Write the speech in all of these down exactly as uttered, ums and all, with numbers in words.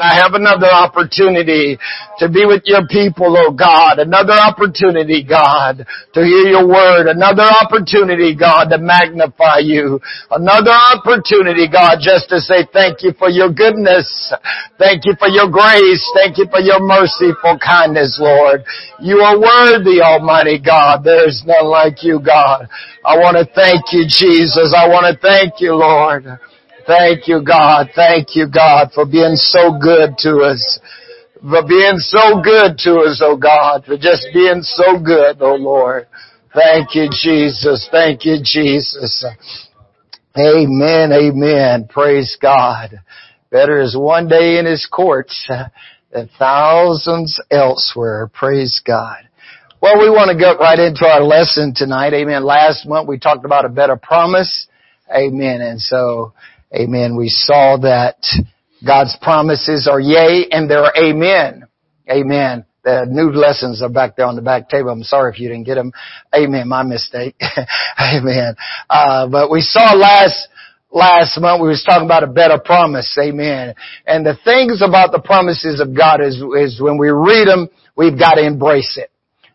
I have another opportunity to be with your people, oh God. Another opportunity, God, to hear your word. Another opportunity, God, to magnify you. Another opportunity, God, just to say thank you for your goodness. Thank you for your grace. Thank you for your merciful kindness, Lord. You are worthy, Almighty God. There is none like you, God. I want to thank you, Jesus. I want to thank you, Lord. Thank you, God. Thank you, God, for being so good to us. For being so good to us, oh God. For just being so good, oh Lord. Thank you, Jesus. Thank you, Jesus. Amen. Amen. Praise God. Better is one day in His courts than thousands elsewhere. Praise God. Well, we want to get right into our lesson tonight. Amen. Last month we talked about a better promise. Amen. And so... Amen. We saw that God's promises are yea and they're amen. Amen. The new lessons are back there on the back table. I'm sorry if you didn't get them. Amen. My mistake. Amen. Uh, but we saw last, last month we was talking about a better promise. Amen. And the things about the promises of God is, is when we read them, we've got to embrace it.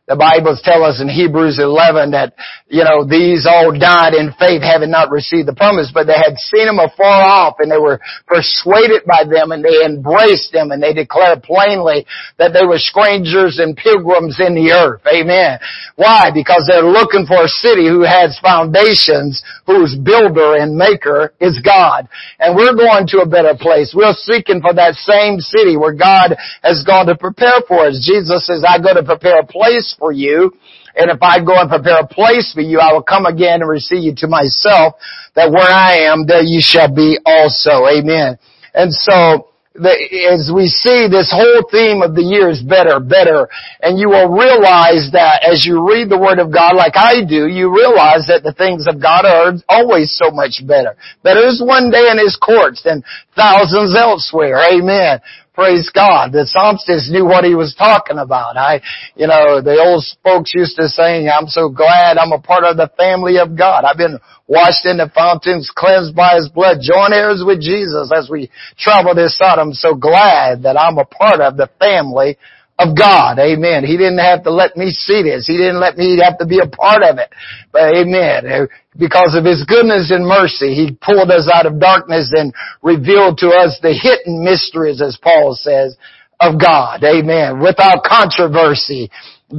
The Bible tells us in Hebrews eleven that, you know, these all died in faith, having not received the promise, but they had seen them afar off, and they were persuaded by them, and they embraced them, and they declared plainly that they were strangers and pilgrims in the earth. Amen. Why? Because they're looking for a city who has foundations, whose builder and maker is God. And we're going to a better place. We're seeking for that same city where God has gone to prepare for us. Jesus says, I go to prepare a place for you, and if I go and prepare a place for you, I will come again and receive you to myself, that where I am, there you shall be also. Amen. And so, the, as we see, this whole theme of the year is better, better. And you will realize that as you read the Word of God like I do, you realize that the things of God are always so much better. Better is one day in His courts than thousands elsewhere. Amen. Praise God. The psalmist knew what he was talking about. I, you know, the old folks used to sing, I'm so glad I'm a part of the family of God. I've been washed in the fountains, cleansed by His blood, joint heirs with Jesus as we travel this side. I'm so glad that I'm a part of the family of God. Amen. He didn't have to let me see this. He didn't let me have to be a part of it. But amen. Because of His goodness and mercy, He pulled us out of darkness and revealed to us the hidden mysteries, as Paul says, of God. Amen. Without controversy.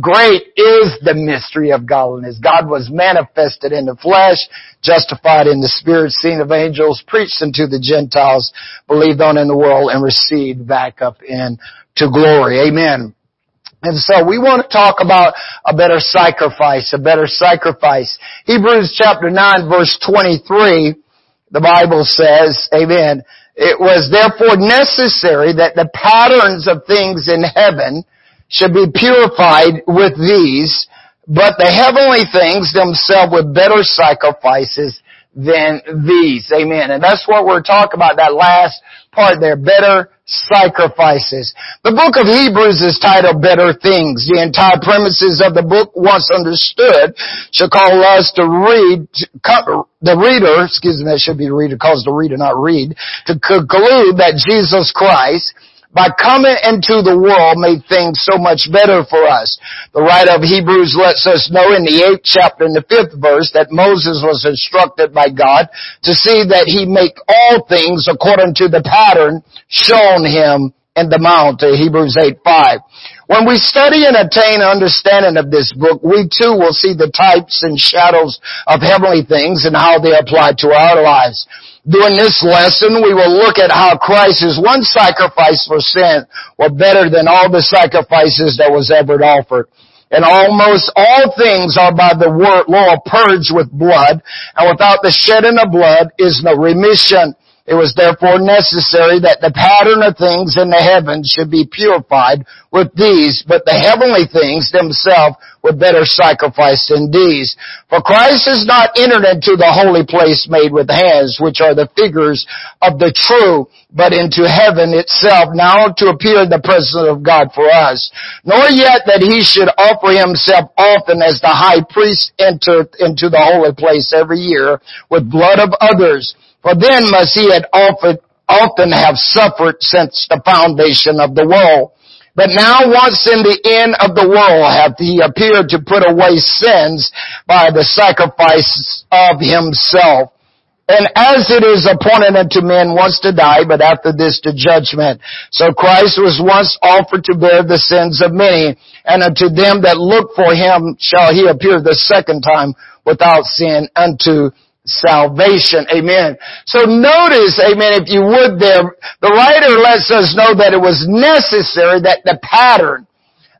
Great is the mystery of godliness. God was manifested in the flesh, justified in the Spirit, seen of angels, preached unto the Gentiles, believed on in the world, and received back up into glory. Amen. And so we want to talk about a better sacrifice, a better sacrifice. Hebrews chapter nine verse twenty-three, the Bible says, amen, it was therefore necessary that the patterns of things in heaven should be purified with these, but the heavenly things themselves with better sacrifices than these. Amen. And that's what we're talking about, that last part there, better sacrifices. The book of Hebrews is titled Better Things. The entire premises of the book, once understood, should call us to read, the reader, excuse me, that should be the reader, cause the reader not read, to conclude that Jesus Christ, by coming into the world, made things so much better for us. The writer of Hebrews lets us know in the eighth chapter, in the fifth verse, that Moses was instructed by God to see that He make all things according to the pattern shown him in the mount, Hebrews eight five. When we study and attain understanding of this book, we too will see the types and shadows of heavenly things and how they apply to our lives. During this lesson, we will look at how Christ's one sacrifice for sin was better than all the sacrifices that was ever offered. And almost all things are by the law purged with blood, and without the shedding of blood is no remission. It was therefore necessary that the pattern of things in the heavens should be purified with these, but the heavenly things themselves were better sacrificed than these. For Christ has not entered into the holy place made with hands, which are the figures of the true, but into heaven itself, now to appear in the presence of God for us. Nor yet that He should offer Himself often, as the high priest entered into the holy place every year with blood of others. For then must He had offered often have suffered since the foundation of the world. But now once in the end of the world hath he appeared to put away sins by the sacrifice of himself. And as it is appointed unto men once to die, but after this to judgment. So Christ was once offered to bear the sins of many, and unto them that look for him shall he appear the second time without sin unto salvation. Amen. So notice, amen, if you would there, the writer lets us know that it was necessary that the pattern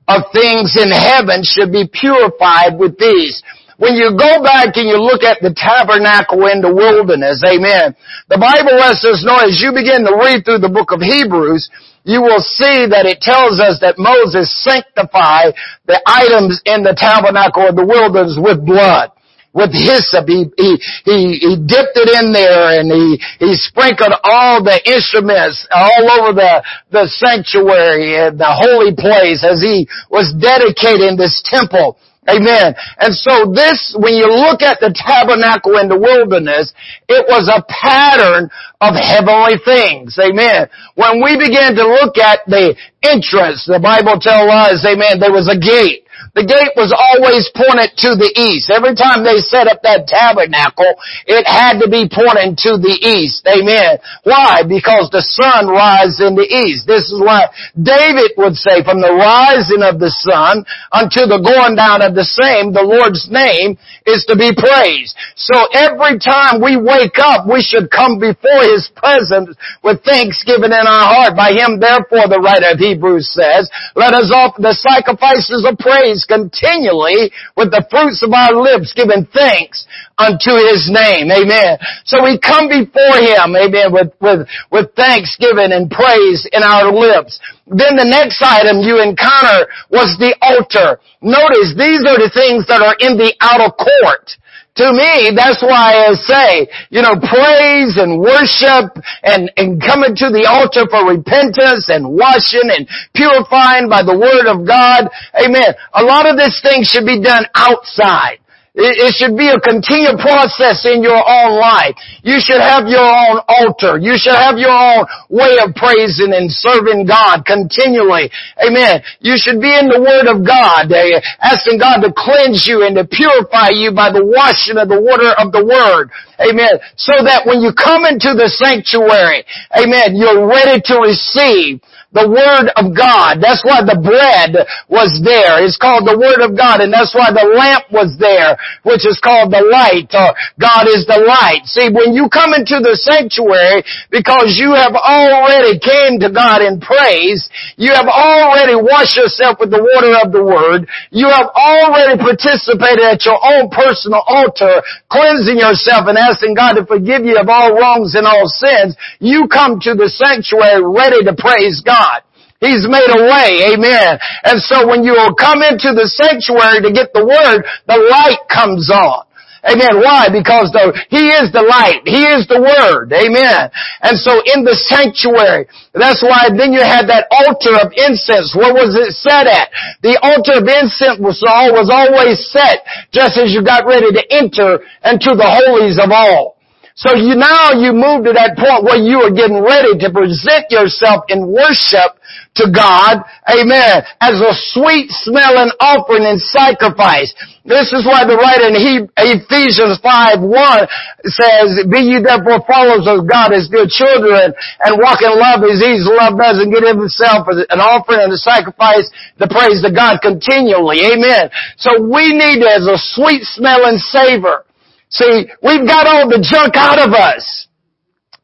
of things in heaven should be purified with these. When you go back and you look at the tabernacle in the wilderness, amen, the Bible lets us know as you begin to read through the book of Hebrews, you will see that it tells us that Moses sanctified the items in the tabernacle of the wilderness with blood. With hyssop, he, he, he, he dipped it in there and he, he sprinkled all the instruments all over the, the sanctuary and the holy place as he was dedicating this temple. Amen. And so this, when you look at the tabernacle in the wilderness, it was a pattern of heavenly things. Amen. When we begin to look at the entrance, the Bible tells us, amen, there was a gate. The gate was always pointed to the east. Every time they set up that tabernacle, it had to be pointing to the east. Amen. Why? Because the sun rises in the east. This is why David would say, from the rising of the sun until the going down of the same, the Lord's name is to be praised. So every time we wake up, we should come before his presence with thanksgiving in our heart. By him, therefore, the writer of Hebrews says, let us offer the sacrifices of praise continually with the fruits of our lips, giving thanks unto his name. Amen. So we come before him, amen, with, with, with thanksgiving and praise in our lips. Then the next item you encounter was the altar. Notice these are the things that are in the outer court. To me, that's why I say, you know, praise and worship and, and coming to the altar for repentance and washing and purifying by the word of God. Amen. A lot of this thing should be done outside. It should be a continued process in your own life. You should have your own altar. You should have your own way of praising and serving God continually. Amen. You should be in the Word of God, asking God to cleanse you and to purify you by the washing of the water of the Word. Amen. So that when you come into the sanctuary, amen, you're ready to receive the Word of God. That's why the bread was there. It's called the Word of God, and that's why the lamp was there, which is called the light, or God is the light. See, when you come into the sanctuary, because you have already came to God in praise, you have already washed yourself with the water of the Word, you have already participated at your own personal altar, cleansing yourself and asking God to forgive you of all wrongs and all sins, you come to the sanctuary ready to praise God. God. He's made a way, amen. And so when you will come into the sanctuary to get the word, the light comes on. Amen. Why? Because the, he is the light. He is the word. Amen. And so in the sanctuary, that's why then you had that altar of incense. Where was it set at? The altar of incense was, was always set just as you got ready to enter into the holies of all. So you now you move to that point where you are getting ready to present yourself in worship to God, amen, as a sweet-smelling offering and sacrifice. This is why the writer in Ephesians five one says, be ye therefore followers of God as dear children, and walk in love as he's loved us, and give himself an offering and a sacrifice, the praise to God continually, amen. So we need as a sweet-smelling savor. See, we've got all the junk out of us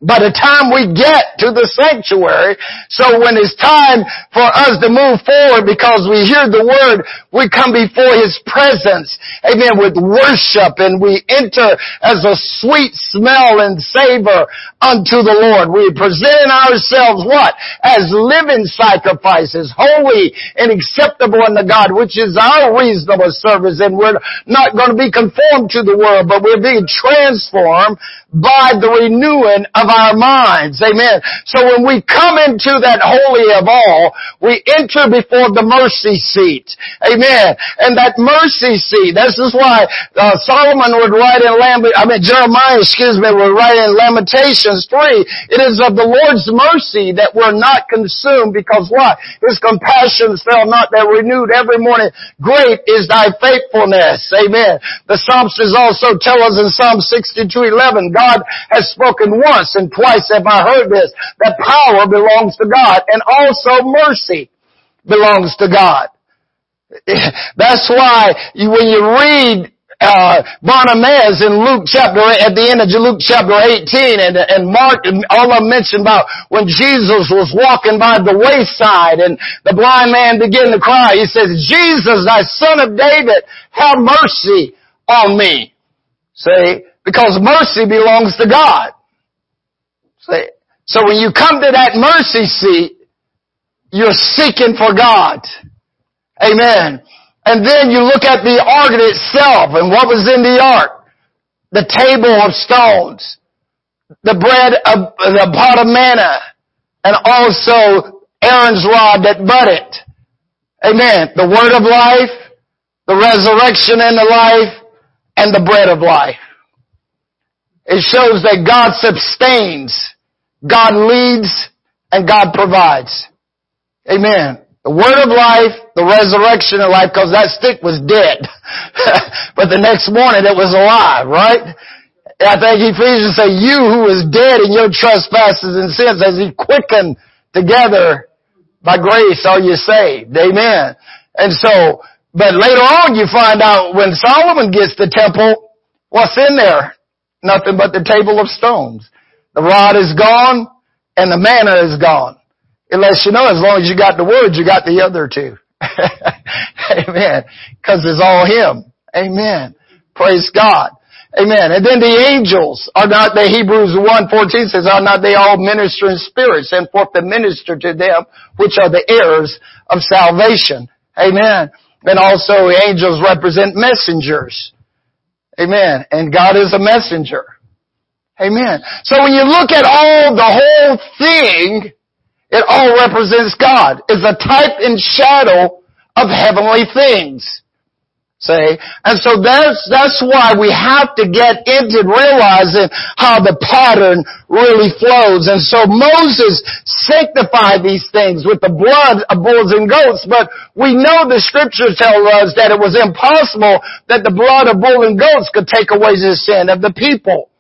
by the time we get to the sanctuary. So when it's time for us to move forward because we hear the word, we come before his presence, amen, with worship, and we enter as a sweet smell and savor unto the Lord. We present ourselves what? As living sacrifices, holy and acceptable unto God, which is our reasonable service. And we're not going to be conformed to the world, but we're being transformed by the renewing of our minds. Amen. So when we come into that holy of all, we enter before the mercy seat. Amen. And that mercy seat, this is why uh, Solomon would write in Lam- I mean Jeremiah, excuse me, would write in Lamentations three, it is of the Lord's mercy that we're not consumed, because why? His compassions fail not, they're renewed every morning. Great is thy faithfulness. Amen. The Psalmist also tell us in Psalm sixty-two eleven, God has spoken once and twice have I heard this, that power belongs to God and also mercy belongs to God. That's why you, when you read Uh, Bartimaeus in Luke chapter, at the end of Luke chapter eighteen, and, and Mark, all I mentioned about when Jesus was walking by the wayside and the blind man began to cry, he says, Jesus, thy son of David, have mercy on me. See, because mercy belongs to God. See, so when you come to that mercy seat, you're seeking for God. Amen. And then you look at the ark itself, and what was in the ark? The table of stones, the bread of the pot of manna, and also Aaron's rod that budded. Amen. The word of life, the resurrection and the life, and the bread of life. It shows that God sustains, God leads, and God provides. Amen. The word of life, the resurrection of life, because that stick was dead. But the next morning it was alive, right? I think Ephesians say, you who is dead in your trespasses and sins, as he quickened together by grace are you saved. Amen. And so, but later on you find out when Solomon gets the temple, what's in there? Nothing but the table of stones. The rod is gone and the manna is gone. Unless you know, as long as you got the word, you got the other two. Amen. Because it's all him. Amen. Praise God. Amen. And then the angels are not the Hebrews one fourteen says, are not they all ministering spirits, and forth the minister to them which are the heirs of salvation. Amen. And also angels represent messengers. Amen. And God is a messenger. Amen. So when you look at all the whole thing, it all represents God. It's a type and shadow of heavenly things. See? And so that's, that's why we have to get into realizing how the pattern really flows. And so Moses sanctified these things with the blood of bulls and goats, but we know the scripture tells us that it was impossible that the blood of bulls and goats could take away the sin of the people.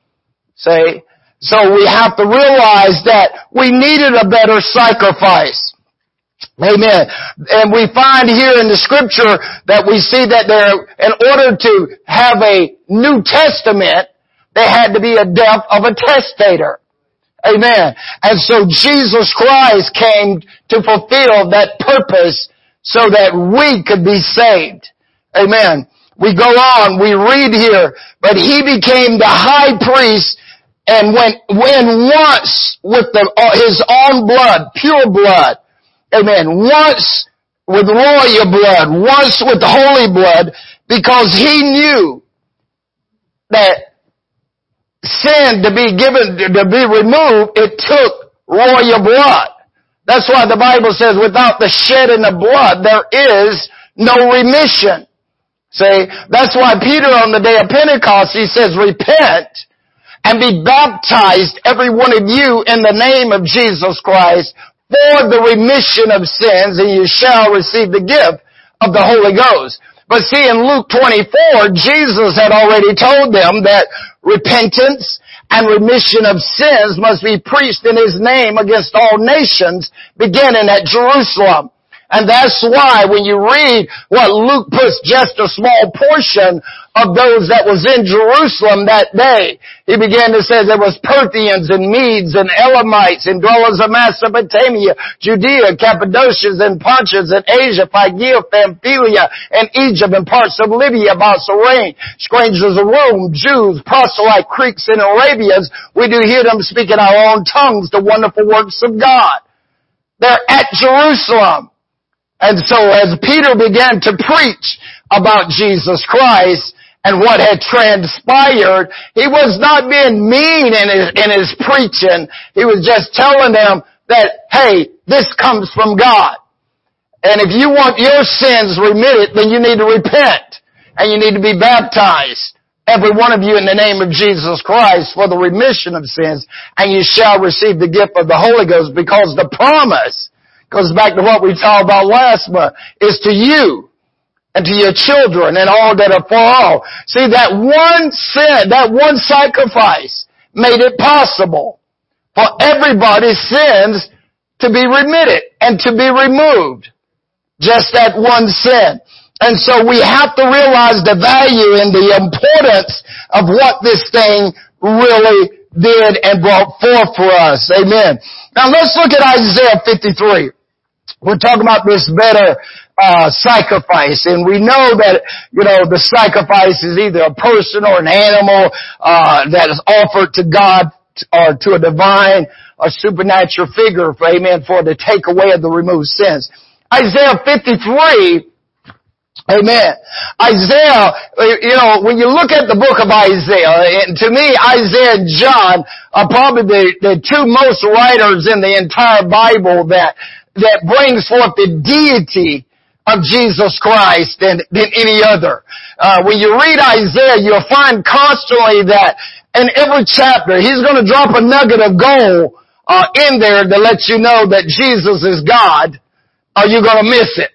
See? So we have to realize that we needed a better sacrifice. Amen. And we find here in the scripture that we see that there, in order to have a New Testament, there had to be a death of a testator. Amen. And so Jesus Christ came to fulfill that purpose so that we could be saved. Amen. We go on, we read here, but he became the high priest and went when once with the, his own blood, pure blood, amen, once with royal blood, once with holy blood, because he knew that sin to be given, to be removed, it took royal blood. That's why the Bible says without the shedding of blood, there is no remission. See, that's why Peter on the day of Pentecost, he says, repent and be baptized, every one of you, in the name of Jesus Christ for the remission of sins, and you shall receive the gift of the Holy Ghost. But see, in Luke twenty-four, Jesus had already told them that repentance and remission of sins must be preached in his name against all nations, beginning at Jerusalem. And that's why when you read what Luke puts just a small portion of those that was in Jerusalem that day, he began to say there was Parthians and Medes and Elamites and dwellers of Mesopotamia, Judea, Cappadocians and Pontus and Asia, Phrygia, Pamphylia and Egypt and parts of Libya, about Cyrene, strangers of Rome, Jews, proselyte Greeks and Arabians. We do hear them speaking our own tongues, the wonderful works of God. They're at Jerusalem. And so as Peter began to preach about Jesus Christ and what had transpired. He was not being mean in his, in his preaching. He was just telling them that, hey, this comes from God. And if you want your sins remitted, then you need to repent. And you need to be baptized, every one of you, in the name of Jesus Christ for the remission of sins. And you shall receive the gift of the Holy Ghost, because the promise goes back to what we talked about last month, is to you and to your children and all that are far off. See, that one sin, that one sacrifice made it possible for everybody's sins to be remitted and to be removed. Just that one sin. And so we have to realize the value and the importance of what this thing really did and brought forth for us. Amen. Now let's look at Isaiah fifty-three. We're talking about this better uh sacrifice. And we know that, you know, the sacrifice is either a person or an animal uh that is offered to God or to a divine or supernatural figure, for, amen, for the takeaway of the removed sins. Isaiah fifty-three, amen. Isaiah, you know, when you look at the book of Isaiah, and to me, Isaiah and John are probably the, the two most writers in the entire Bible that, that brings forth the deity of Jesus Christ than, than any other. Uh, when you read Isaiah, you'll find constantly that in every chapter, he's going to drop a nugget of gold uh, in there to let you know that Jesus is God. Are you going to miss it?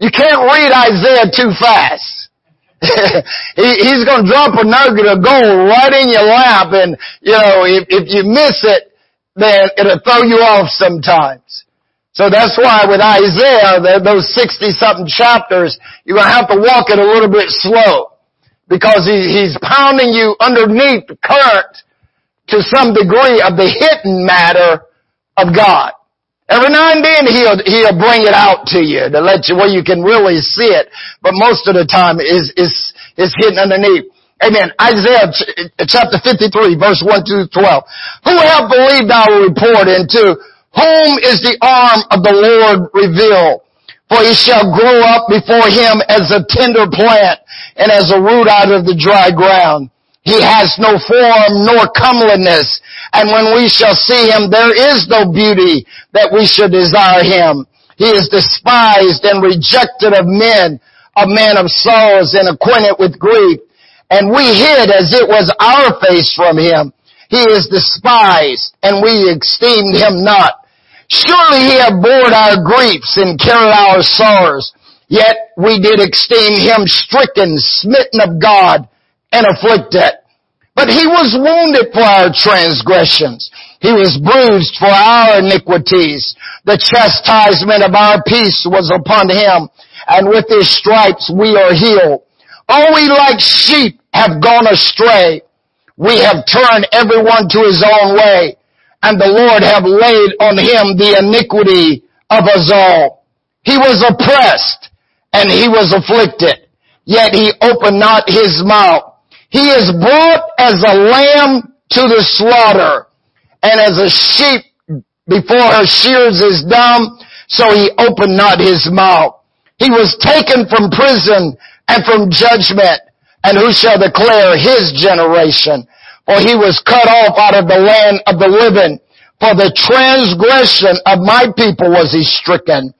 You can't read Isaiah too fast. he, he's going to drop a nugget of gold right in your lap, and, you know, if, if you miss it, then it'll throw you off sometimes. So that's why with Isaiah, those sixty-something chapters, you're going to have to walk it a little bit slow, because he, he's pounding you underneath the current to some degree of the hidden matter of God. Every now and then he'll, he'll bring it out to you to let you, where you can really see it. But most of the time is, is, is hidden underneath. Amen. Isaiah chapter fifty-three, verse one through twelve. Who hath believed our report, and to whom is the arm of the Lord revealed? For he shall grow up before him as a tender plant, and as a root out of the dry ground. He has no form nor comeliness, and when we shall see him, there is no beauty that we should desire him. He is despised and rejected of men, a man of sorrows and acquainted with grief. And we hid as it was our face from him. He is despised, and we esteemed him not. Surely he hath borne our griefs and carried our sorrows. Yet we did esteem him stricken, smitten of God, and afflicted. But he was wounded for our transgressions. He was bruised for our iniquities. The chastisement of our peace was upon him, and with his stripes we are healed. All we like sheep have gone astray. We have turned everyone to his own way, and the Lord have laid on him the iniquity of us all. He was oppressed, and he was afflicted, yet he opened not his mouth. He is brought as a lamb to the slaughter, and as a sheep before her shears is dumb, so he opened not his mouth. He was taken from prison and from judgment, and who shall declare his generation? For he was cut off out of the land of the living. For the transgression of my people was he stricken.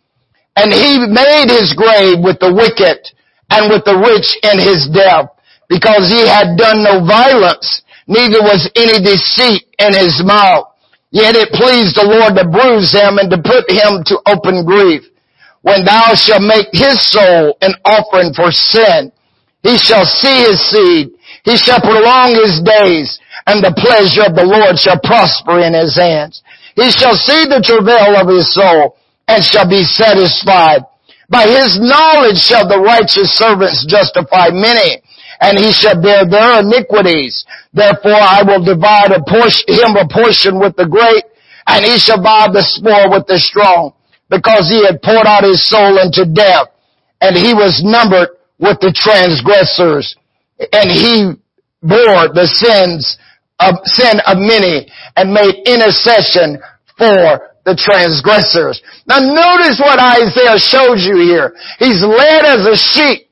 And he made his grave with the wicked and with the rich in his death, because he had done no violence, neither was any deceit in his mouth. Yet it pleased the Lord to bruise him and to put him to open grief. When thou shalt make his soul an offering for sin, he shall see his seed, he shall prolong his days, and the pleasure of the Lord shall prosper in his hands. He shall see the travail of his soul, and shall be satisfied. By his knowledge shall the righteous servants justify many, and he shall bear their iniquities. Therefore I will divide a portion, him a portion with the great, and he shall buy the spoil with the strong, because he had poured out his soul into death, and he was numbered with the transgressors, and he bore the sins of, sin of many, and made intercession for the transgressors. Now notice what Isaiah shows you here. He's led as a sheep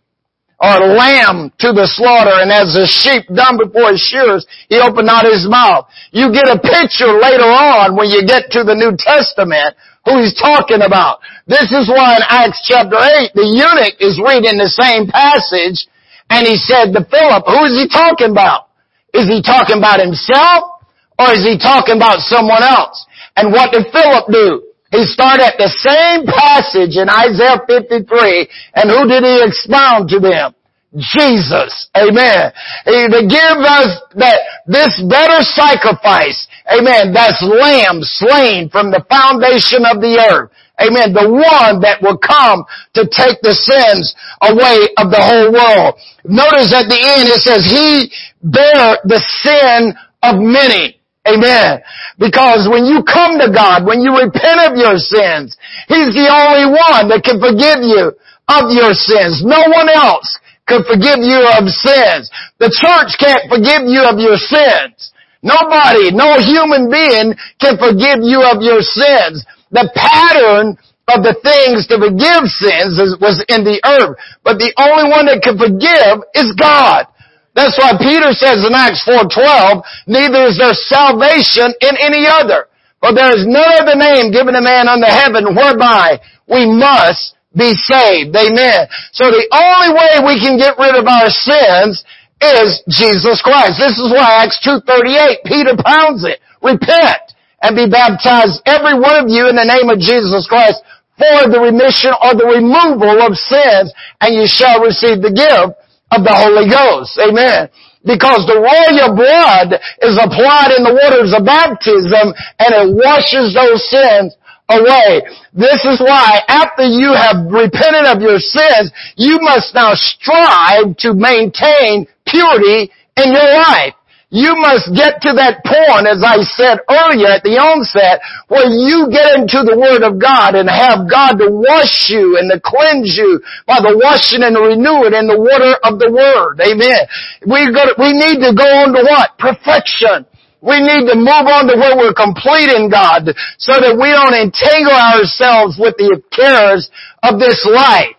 or lamb to the slaughter, and as a sheep dumb before his shearers, he opened not his mouth. You get a picture later on when you get to the New Testament who he's talking about. This is why in Acts chapter eight, the eunuch is reading the same passage, and he said to Philip, who is he talking about? Is he talking about himself, or is he talking about someone else? And what did Philip do? He started at the same passage in Isaiah fifty-three, and who did he expound to them? Jesus. Amen. He, to give us that this better sacrifice, amen, that's lamb slain from the foundation of the earth. Amen. The one that will come to take the sins away of the whole world. Notice at the end it says, he bare the sin of many. Amen. Because when you come to God, when you repent of your sins, He's the only one that can forgive you of your sins. No one else could forgive you of sins. The church can't forgive you of your sins. Nobody, no human being can forgive you of your sins. The pattern of the things to forgive sins was in the earth, but the only one that can forgive is God. That's why Peter says in Acts four twelve, neither is there salvation in any other, for there is no other name given to man under heaven whereby we must be saved. Amen. So the only way we can get rid of our sins is Jesus Christ. This is why Acts two thirty-eight, Peter pounds it. Repent and be baptized, every one of you, in the name of Jesus Christ for the remission or the removal of sins, and you shall receive the gift of the Holy Ghost. Amen. Because the royal blood is applied in the waters of baptism, and it washes those sins away. This is why after you have repented of your sins, you must now strive to maintain purity in your life. You must get to that point, as I said earlier at the onset, where you get into the Word of God and have God to wash you and to cleanse you by the washing and the renewing in the water of the Word. Amen. We got, we need to go on to what? Perfection. We need to move on to where we're complete in God, so that we don't entangle ourselves with the cares of this life.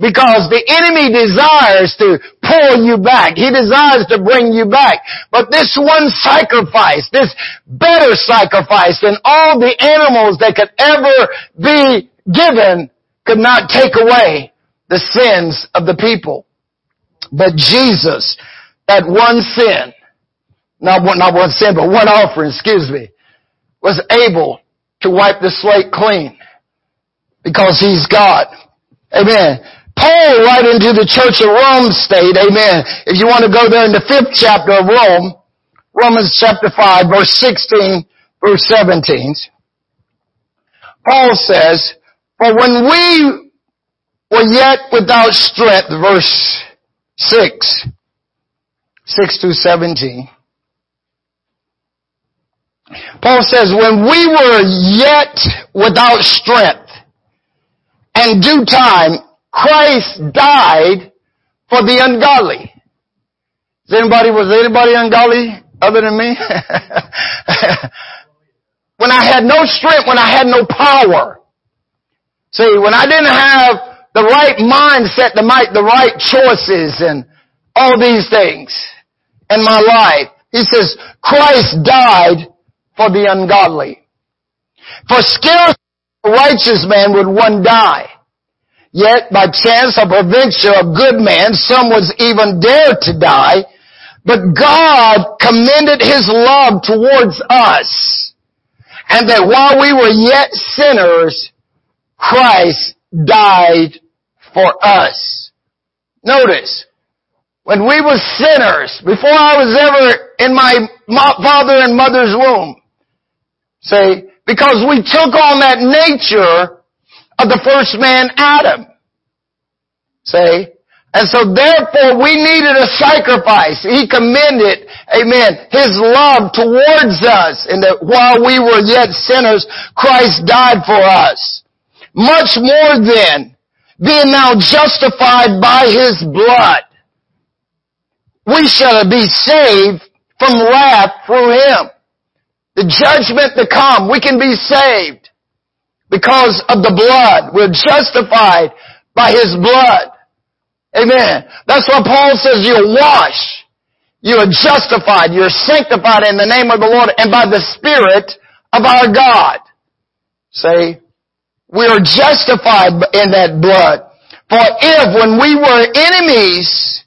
Because the enemy desires to pull you back. He desires to bring you back. But this one sacrifice, this better sacrifice than all the animals that could ever be given, could not take away the sins of the people. But Jesus, that one sin, not one, not one sin, but one offering, excuse me, was able to wipe the slate clean because He's God. Amen. Paul, right into the church of Rome state, amen. If you want to go there in the fifth chapter of Rome, Romans chapter five, verse sixteen through seventeen, Paul says, for when we were yet without strength, verse six, six through seventeen, Paul says, when we were yet without strength, in due time, Christ died for the ungodly. Is anybody, was anybody ungodly other than me? When I had no strength, when I had no power. See, when I didn't have the right mindset, the right, the right choices and all these things in my life, he says, Christ died for the ungodly. For scarcely a righteous man would one die. Yet, by chance or providence of good man, some was even dared to die. But God commended His love towards us, and that while we were yet sinners, Christ died for us. Notice, when we were sinners, before I was ever in my father and mother's womb, say, because we took on that nature of the first man, Adam. See? And so therefore we needed a sacrifice. He commended, amen, His love towards us, and that while we were yet sinners, Christ died for us. Much more then, being now justified by His blood, we shall be saved from wrath through Him. The judgment to come, we can be saved because of the blood. We're justified by His blood. Amen. That's why Paul says you're washed, you are justified, you're sanctified in the name of the Lord and by the Spirit of our God. Say, we are justified in that blood. For if when we were enemies,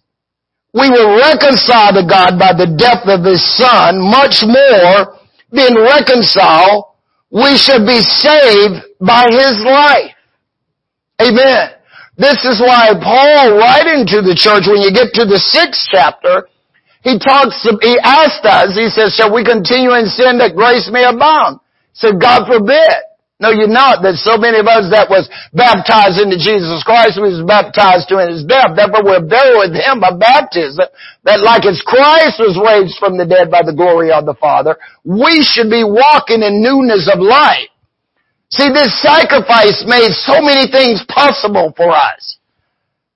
we were reconciled to God by the death of His Son, much more being reconciled, we should be saved by His life. Amen. This is why Paul, writing to the church, when you get to the sixth chapter, he talks, he asked us, he says, shall we continue in sin that grace may abound? He said, God forbid. No, you're not. That so many of us that was baptized into Jesus Christ, we was baptized to His death. Therefore, we're buried with Him by baptism. That like as Christ was raised from the dead by the glory of the Father, we should be walking in newness of life. See, this sacrifice made so many things possible for us.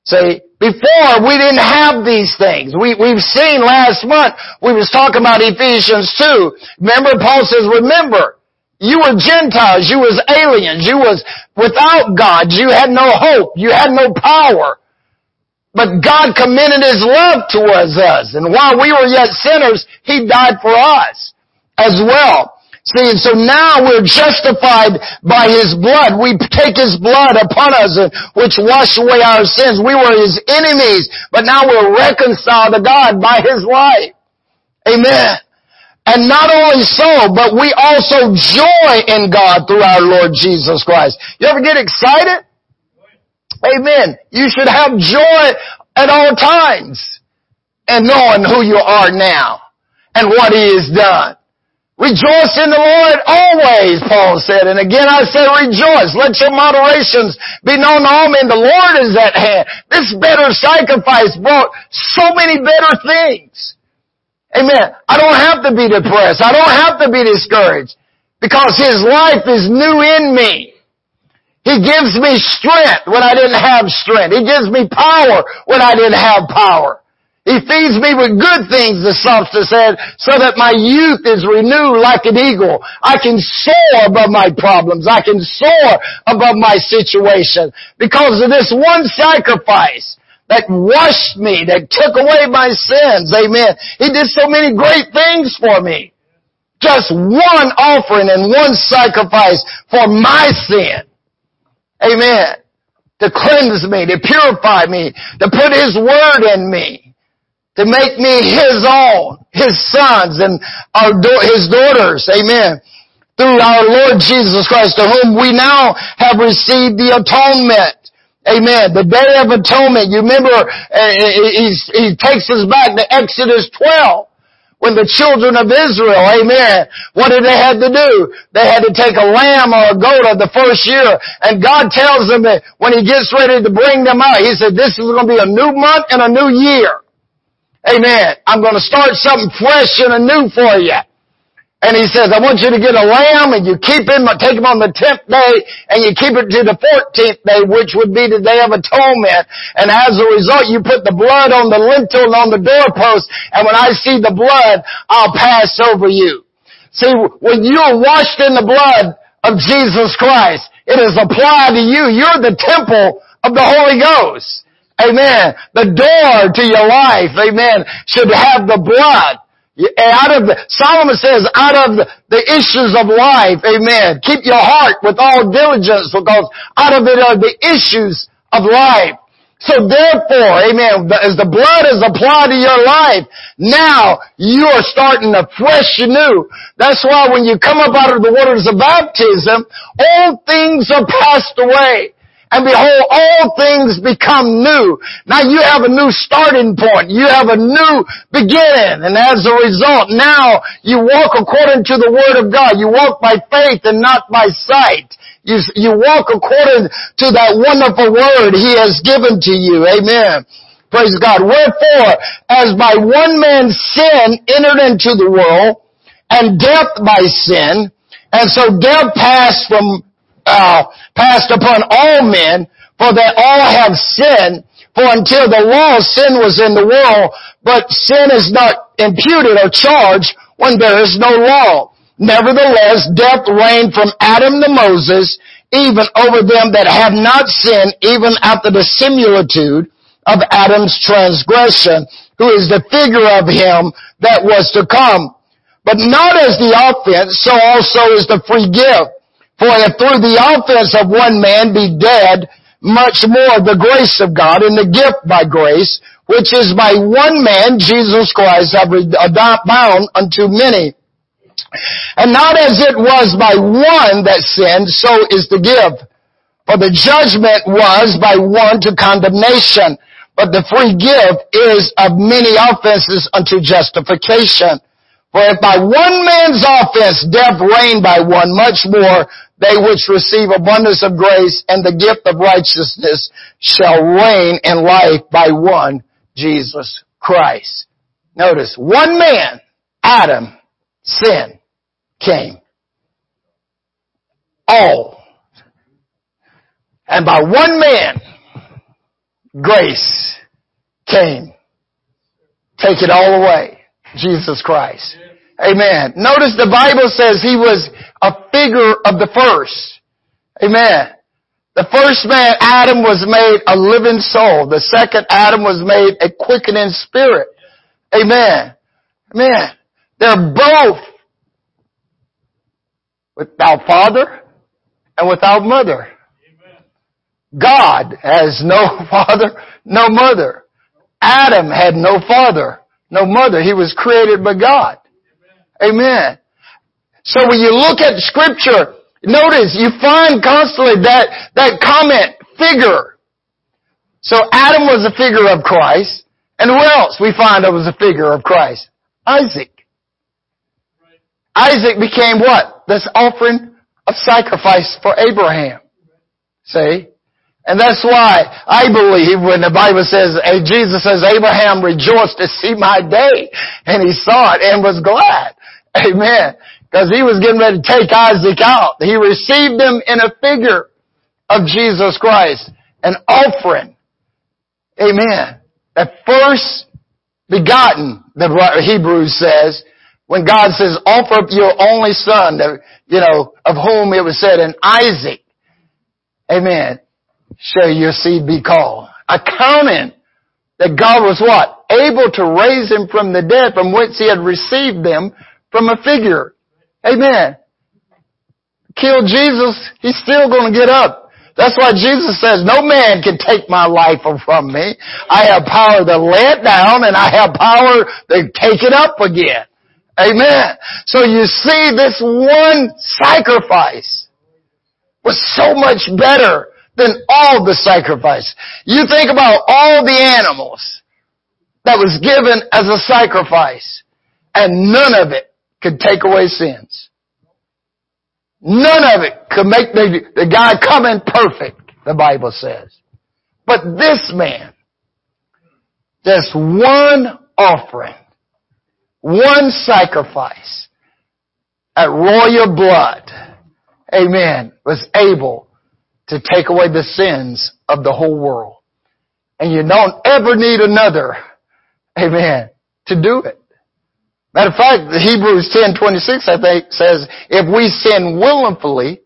See, before we didn't have these things. We, we've seen last month, we was talking about Ephesians two. Remember, Paul says, remember, you were Gentiles, you was aliens, you was without God, you had no hope, you had no power. But God commended His love towards us, and while we were yet sinners, He died for us as well. See, and so now we're justified by His blood. We take His blood upon us, which washed away our sins. We were His enemies, but now we're reconciled to God by His life. Amen. And not only so, but we also joy in God through our Lord Jesus Christ. You ever get excited? Amen. You should have joy at all times and knowing who you are now and what He has done. Rejoice in the Lord always, Paul said. And again I say rejoice. Let your moderations be known to all men. The Lord is at hand. This better sacrifice brought so many better things. Amen. I don't have to be depressed. I don't have to be discouraged because His life is new in me. He gives me strength when I didn't have strength. He gives me power when I didn't have power. He feeds me with good things, the psalmist said, so that my youth is renewed like an eagle. I can soar above my problems. I can soar above my situation because of this one sacrifice that washed me, that took away my sins. Amen. He did so many great things for me. Just one offering and one sacrifice for my sin. Amen. To cleanse me, to purify me, to put His word in me, to make me His own, His sons and our His daughters. Amen. Through our Lord Jesus Christ, to whom we now have received the atonement. Amen. The Day of Atonement. You remember, uh, he, he takes us back to Exodus twelve when the children of Israel, amen, what did they have to do? They had to take a lamb or a goat of the first year. And God tells them that when He gets ready to bring them out, He said, this is going to be a new month and a new year. Amen. I'm going to start something fresh and anew for you. And He says, I want you to get a lamb and you keep him, take him on the tenth day and you keep it to the fourteenth day, which would be the Day of Atonement. And as a result, you put the blood on the lintel and on the doorpost. And when I see the blood, I'll pass over you. See, when you're washed in the blood of Jesus Christ, it is applied to you. You're the temple of the Holy Ghost. Amen. The door to your life, amen, should have the blood. Out of the, Solomon says, out of the, the issues of life, amen, keep your heart with all diligence because out of it are the issues of life. So therefore, amen, as the blood is applied to your life, now you are starting afresh anew. That's why when you come up out of the waters of baptism, all things are passed away. And behold, all things become new. Now you have a new starting point. You have a new beginning. And as a result, now you walk according to the Word of God. You walk by faith and not by sight. You, you walk according to that wonderful Word He has given to you. Amen. Praise God. Wherefore, as by one man's sin entered into the world, and death by sin, and so death passed from Uh, passed upon all men, for they all have sinned. For until the law, sin was in the world, but sin is not imputed or charged when there is no law. Nevertheless, death reigned from Adam to Moses, even over them that have not sinned, even after the similitude of Adam's transgression, who is the figure of him that was to come. But not as the offense, so also is the free gift. For if through the offense of one man be dead, much more the grace of God and the gift by grace, which is by one man, Jesus Christ, have abound unto many. And not as it was by one that sinned, so is the gift. For the judgment was by one to condemnation, but the free gift is of many offenses unto justification. For if by one man's offense death reigned by one, much more they which receive abundance of grace and the gift of righteousness shall reign in life by one, Jesus Christ. Notice, one man, Adam, sin came. All. And by one man, grace came. Take it all away. Jesus Christ. Amen. Notice the Bible says he was a figure of the first. Amen. The first man, Adam, was made a living soul. The second, Adam, was made a quickening spirit. Amen. Amen. They're both without father and without mother. God has no father, no mother. Adam had no father. No mother. He was created by God. Amen. So when you look at scripture, notice you find constantly that, that comment, figure. So Adam was a figure of Christ. And who else we find that was a figure of Christ? Isaac. Isaac became what? This offering of sacrifice for Abraham. See? And that's why I believe when the Bible says, hey, Jesus says, Abraham rejoiced to see my day. And he saw it and was glad. Amen. Because he was getting ready to take Isaac out. He received him in a figure of Jesus Christ. An offering. Amen. The first begotten, the Hebrews says, when God says, offer up your only son, you know, of whom it was said in Isaac. Amen. Shall your seed be called? Accounting that God was what? Able to raise him from the dead, from whence he had received them from a figure. Amen. Kill Jesus, he's still going to get up. That's why Jesus says, no man can take my life from me. I have power to lay it down and I have power to take it up again. Amen. So you see, this one sacrifice was so much better than all the sacrifice. You think about all the animals that was given as a sacrifice, and none of it could take away sins. None of it could make the, the guy come in perfect, the Bible says. But this man, this one offering, one sacrifice, at royal blood, amen, was able to take away the sins of the whole world. And you don't ever need another, amen, to do it. Matter of fact, Hebrews ten twenty-six, I think, says, if we sin willfully,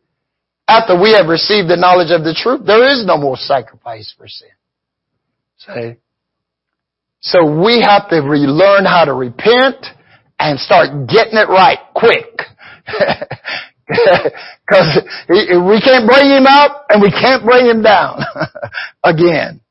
after we have received the knowledge of the truth, there is no more sacrifice for sin. See? So we have to relearn how to repent and start getting it right quick. Because we can't bring him up and we can't bring him down again.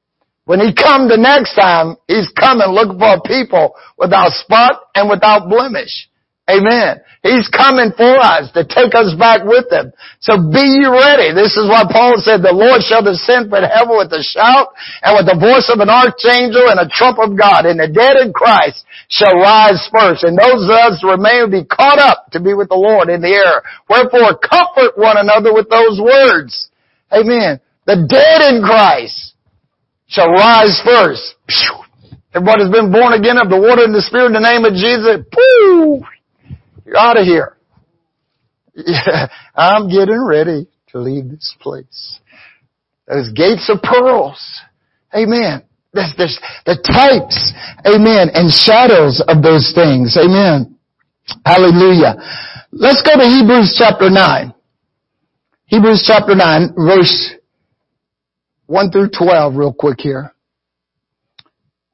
When he comes the next time, he's coming looking for people without spot and without blemish. Amen. He's coming for us to take us back with him. So be you ready. This is why Paul said, the Lord shall descend from heaven with a shout and with the voice of an archangel and a trump of God. And the dead in Christ shall rise first. And those of us who remain will be caught up to be with the Lord in the air. Wherefore, comfort one another with those words. Amen. The dead in Christ shall rise first. Everybody has been born again of the water and the Spirit in the name of Jesus. Pooh! You're out of here. Yeah, I'm getting ready to leave this place. Those gates of pearls. Amen. There's, there's the types. Amen. And shadows of those things. Amen. Hallelujah. Let's go to Hebrews chapter nine. Hebrews chapter nine, verse one through twelve real quick here.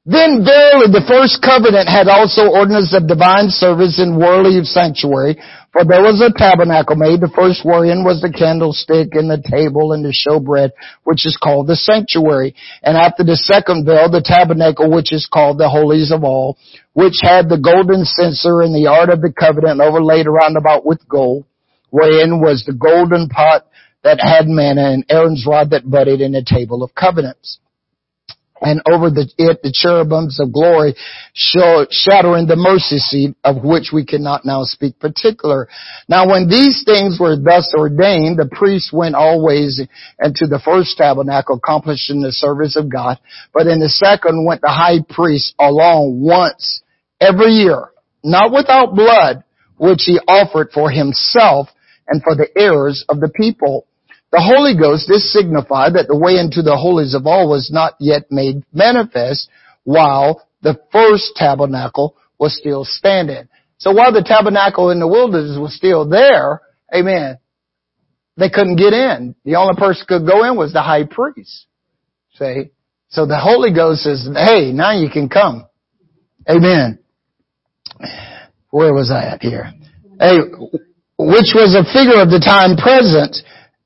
Then verily the first covenant had also ordinance of divine service in worldly sanctuary, for there was a tabernacle made, the first wherein was the candlestick and the table and the showbread, which is called the sanctuary. And after the second veil, the tabernacle, which is called the holies of all, which had the golden censer and the ark of the covenant overlaid round about with gold, wherein was the golden pot that had manna and Aaron's rod that budded in the table of covenants. And over the, it the cherubims of glory show, shadowing the mercy seat, of which we cannot now speak particular. Now when these things were thus ordained, the priests went always into the first tabernacle, accomplishing the service of God. But in the second went the high priest along once every year, not without blood, which he offered for himself and for the errors of the people. The Holy Ghost, this signified that the way into the holies of all was not yet made manifest while the first tabernacle was still standing. So while the tabernacle in the wilderness was still there, amen, they couldn't get in. The only person who could go in was the high priest. See? So the Holy Ghost says, hey, now you can come. Amen. Where was I at here? Hey, which was a figure of the time present,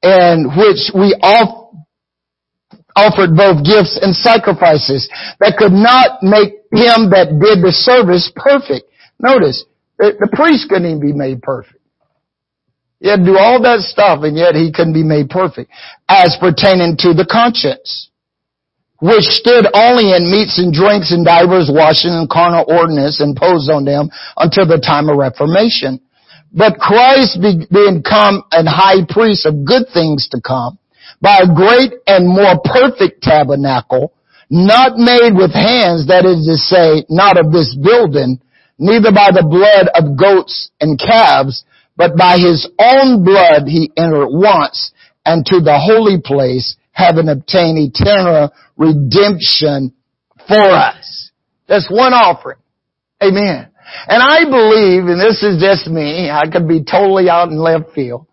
and which we off, offered both gifts and sacrifices that could not make him that did the service perfect. Notice, the, the priest couldn't even be made perfect. He had to do all that stuff, and yet he couldn't be made perfect. As pertaining to the conscience, which stood only in meats and drinks and divers washing and carnal ordinance imposed on them until the time of Reformation. But Christ being come an high priest of good things to come, by a great and more perfect tabernacle, not made with hands, that is to say, not of this building, neither by the blood of goats and calves, but by his own blood he entered once, and to the holy place, having obtained eternal redemption for us. That's one offering. Amen. And I believe, and this is just me, I could be totally out in left field,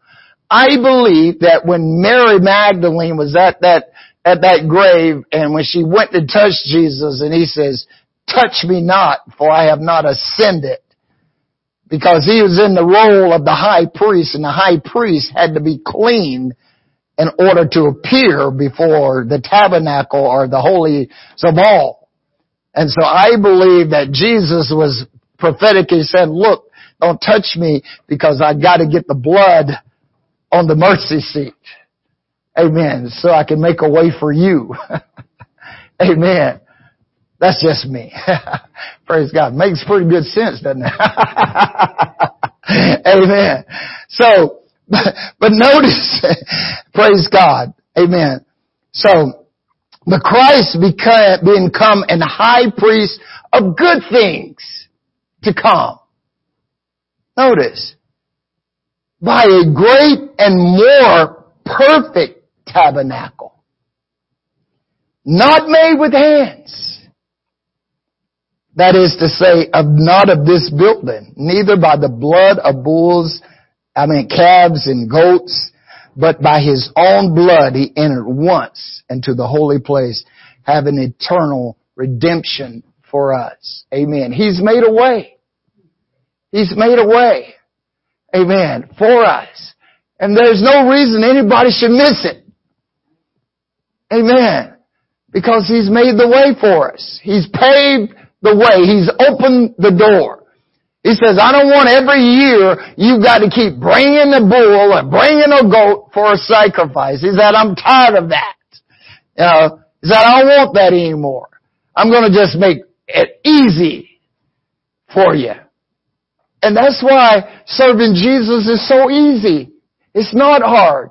I believe that when Mary Magdalene was at that, at that grave, and when she went to touch Jesus, and he says, touch me not, for I have not ascended. Because he was in the role of the high priest, and the high priest had to be cleaned in order to appear before the tabernacle or the holies of all. And so I believe that Jesus was prophetically said, look, don't touch me, because I got to get the blood on the mercy seat. Amen. So I can make a way for you. Amen. That's just me. Praise God. Makes pretty good sense, doesn't it? Amen. So, but, but notice, praise God. Amen. So, but Christ became, become an high priest of good things to come. Notice, by a great and more perfect tabernacle, not made with hands, that is to say, of not of this building, neither by the blood of bulls, I mean calves and goats, but by his own blood he entered once into the holy place, having eternal redemption for us. Amen. He's made a way. He's made a way. Amen. For us. And there's no reason anybody should miss it. Amen. Because he's made the way for us. He's paved the way. He's opened the door. He says, I don't want every year you've got to keep bringing a bull or bringing a goat for a sacrifice. He said, I'm tired of that. You know, he said, I don't want that anymore. I'm going to just make it easy for you. And that's why serving Jesus is so easy. It's not hard.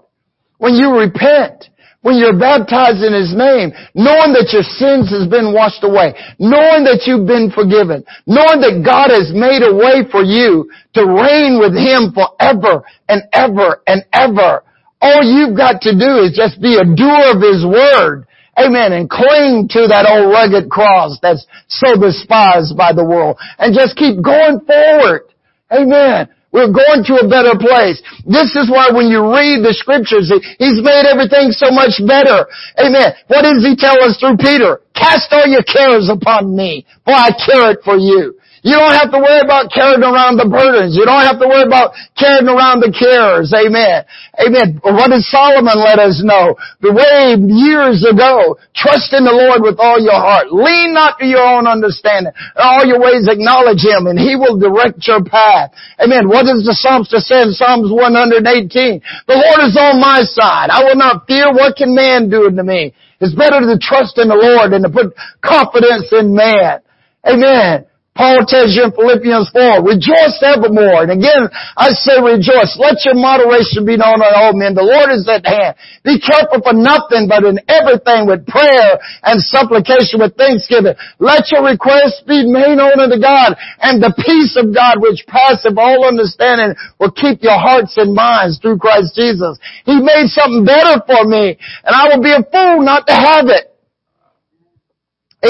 When you repent, when you're baptized in his name, knowing that your sins has been washed away, knowing that you've been forgiven, knowing that God has made a way for you to reign with him forever and ever and ever. All you've got to do is just be a doer of his word. Amen. And cling to that old rugged cross that's so despised by the world. And just keep going forward. Amen. We're going to a better place. This is why when you read the scriptures, He's made everything so much better. Amen. What does He tell us through Peter? Cast all your cares upon me, for I care it for you. You don't have to worry about carrying around the burdens. You don't have to worry about carrying around the cares. Amen. Amen. What does Solomon let us know? The way years ago, trust in the Lord with all your heart. Lean not to your own understanding. In all your ways acknowledge Him, and He will direct your path. Amen. What does the Psalmist say in Psalms one eighteen? The Lord is on my side. I will not fear. What can man do to me? It's better to trust in the Lord than to put confidence in man. Amen. Paul tells you in Philippians four, rejoice evermore. And again, I say rejoice. Let your moderation be known unto all men. The Lord is at hand. Be careful for nothing, but in everything with prayer and supplication with thanksgiving. Let your requests be made known unto God, and the peace of God which passeth all understanding will keep your hearts and minds through Christ Jesus. He made something better for me, and I will be a fool not to have it.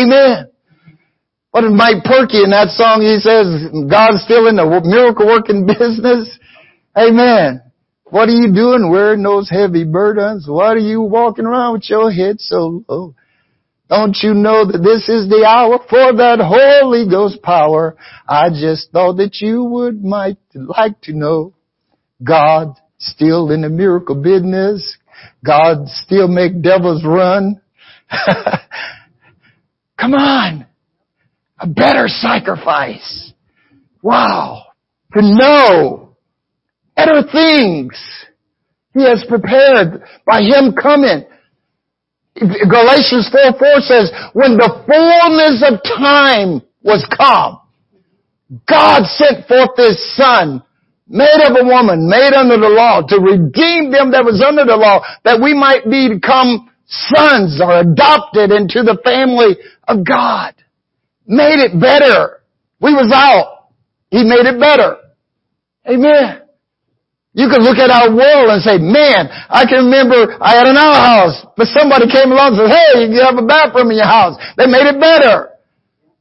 Amen. What did Mike Perky in that song, he says, God's still in the miracle-working business? Amen. What are you doing wearing those heavy burdens? Why are you walking around with your head so low? Don't you know that this is the hour for that Holy Ghost power? I just thought that you would might like to know God's still in the miracle business. God still make devils run. Come on. A better sacrifice. Wow. To know better things He has prepared by Him coming. Galatians four four says, when the fullness of time was come, God sent forth His Son, made of a woman, made under the law, to redeem them that was under the law, that we might become sons or adopted into the family of God. Made it better. We was out. He made it better. Amen. You can look at our world and say, man, I can remember I had an outhouse, but somebody came along and said, hey, you have a bathroom in your house. They made it better.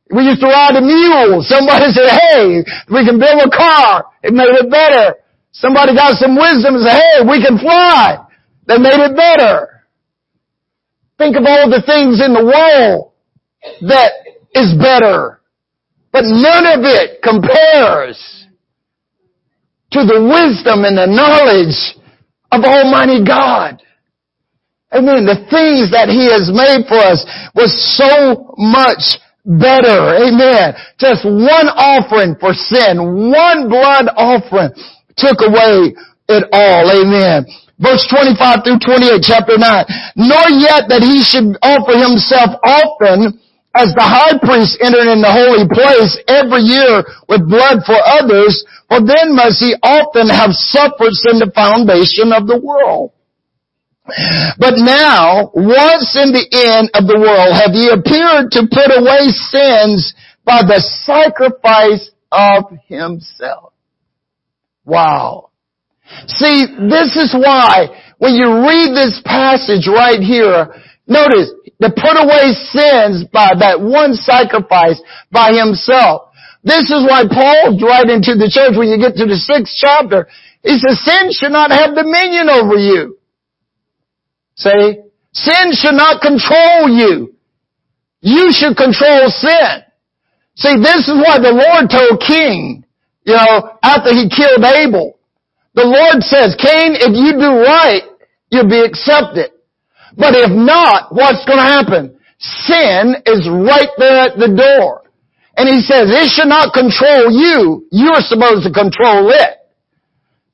We used to ride a mule. Somebody said, hey, we can build a car. It made it better. Somebody got some wisdom and said, hey, we can fly. They made it better. Think of all the things in the world that is better, but none of it compares to the wisdom and the knowledge of Almighty God. Amen. The things that He has made for us was so much better. Amen. Just one offering for sin, one blood offering took away it all. Amen. Verse twenty-five through twenty-eight, chapter nine. Nor yet that He should offer Himself often, as the high priest entered in the holy place every year with blood for others, for then must He often have suffered since the foundation of the world. But now, once in the end of the world, have He appeared to put away sins by the sacrifice of Himself. Wow. See, this is why when you read this passage right here, notice, to put away sins by that one sacrifice by Himself. This is why Paul's writing to the church when you get to the sixth chapter. He says, sin should not have dominion over you. See? Sin should not control you. You should control sin. See, this is why the Lord told Cain, you know, after he killed Abel, the Lord says, Cain, if you do right, you'll be accepted. But if not, what's going to happen? Sin is right there at the door. And He says, it should not control you. You're supposed to control it.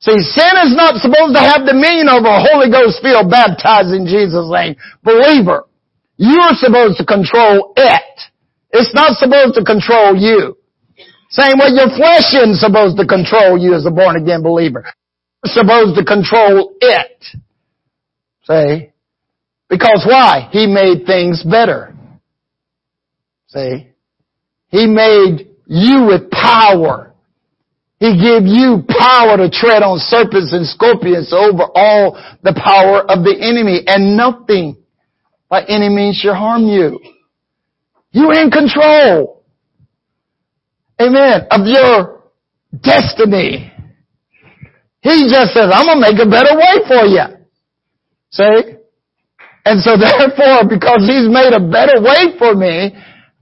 See, sin is not supposed to have dominion over a Holy Ghost filled, baptized in Jesus' name believer. You're supposed to control it. It's not supposed to control you. Same way your flesh isn't supposed to control you as a born-again believer. You're supposed to control it. See? Because why? He made things better. See? He made you with power. He gave you power to tread on serpents and scorpions over all the power of the enemy. And nothing by any means shall harm you. You're in control. Amen. Of your destiny. He just says, I'm going to make a better way for you. See? And so therefore, because He's made a better way for me,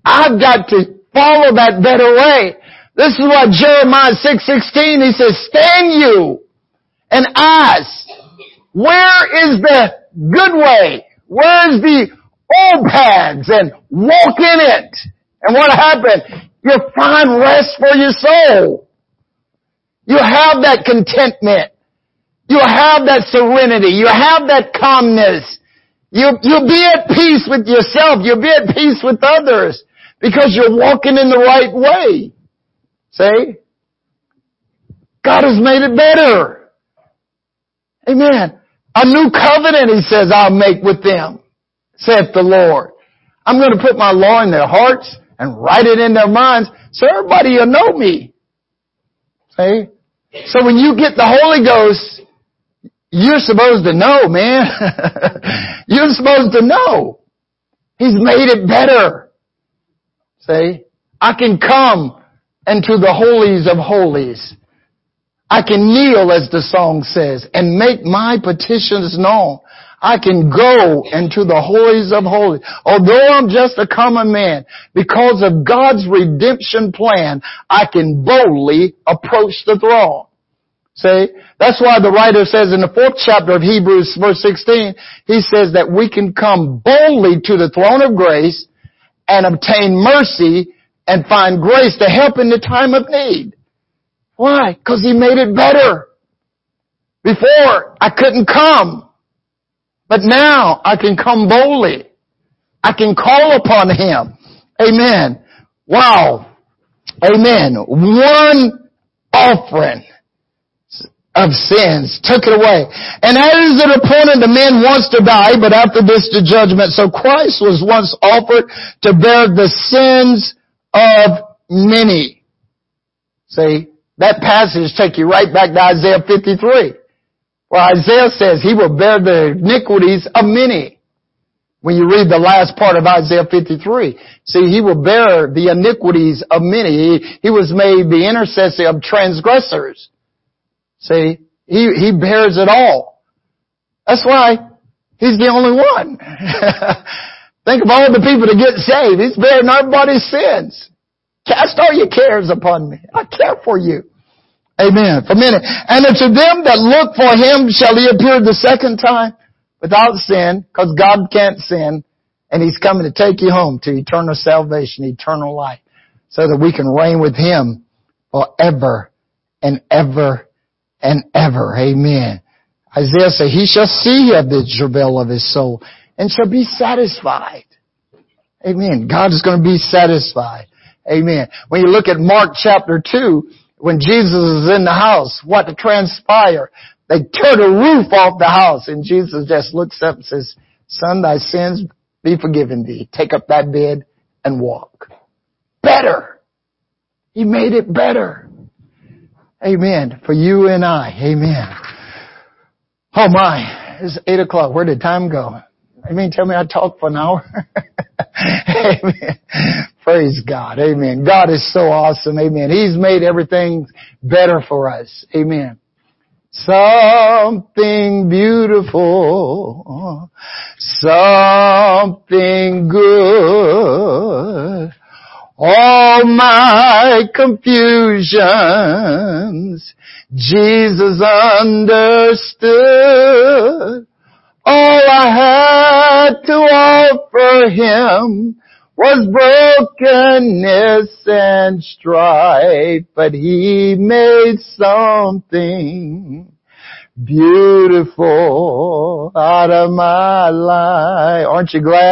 I've got to follow that better way. This is what Jeremiah six sixteen, he says, stand you and ask, where is the good way? Where is the old paths? And walk in it. And what happened? You'll find rest for your soul. You'll have that contentment. You'll have that serenity. You'll have that calmness. You'll, you'll be at peace with yourself. You'll be at peace with others because you're walking in the right way. See? God has made it better. Amen. A new covenant, He says, I'll make with them, saith the Lord. I'm going to put my law in their hearts and write it in their minds so everybody will know me. See? So when you get the Holy Ghost, you're supposed to know, man. You're supposed to know. He's made it better. See? I can come into the holies of holies. I can kneel, as the song says, and make my petitions known. I can go into the holies of holies. Although I'm just a common man, because of God's redemption plan, I can boldly approach the throne. See? That's why the writer says in the fourth chapter of Hebrews, verse sixteen, he says that we can come boldly to the throne of grace and obtain mercy and find grace to help in the time of need. Why? Because He made it better. Before, I couldn't come. But now, I can come boldly. I can call upon Him. Amen. Wow. Amen. One offering of sins took it away. And as it is appointed to men once to die, but after this to judgment. So Christ was once offered to bear the sins of many. See? That passage take you right back to Isaiah fifty-three, where Isaiah says He will bear the iniquities of many. When you read the last part of Isaiah fifty-three, see, He will bear the iniquities of many. He, he was made the intercessor of transgressors. See, He, He bears it all. That's why He's the only one. Think of all the people that get saved. He's bearing everybody's sins. Cast all your cares upon me. I care for you. Amen. For many. And to them that look for Him shall He appear the second time without sin, because God can't sin, and He's coming to take you home to eternal salvation, eternal life, so that we can reign with Him forever and ever and ever. Amen. Isaiah said, He shall see the travail of His soul and shall be satisfied. Amen. God is going to be satisfied. Amen. When you look at Mark chapter two, when Jesus is in the house, what transpire? They tear the roof off the house, and Jesus just looks up and says, Son, thy sins be forgiven thee. Take up thy bed and walk. Better. He made it better. Amen. For you and I. Amen. Oh my, it's eight o'clock. Where did time go? You mean tell me I talked for an hour? Amen. Praise God. Amen. God is so awesome. Amen. He's made everything better for us. Amen. Something beautiful, something good, all my confusions, Jesus understood. All I had to offer Him was brokenness and strife, but He made something beautiful out of my life. Aren't you glad?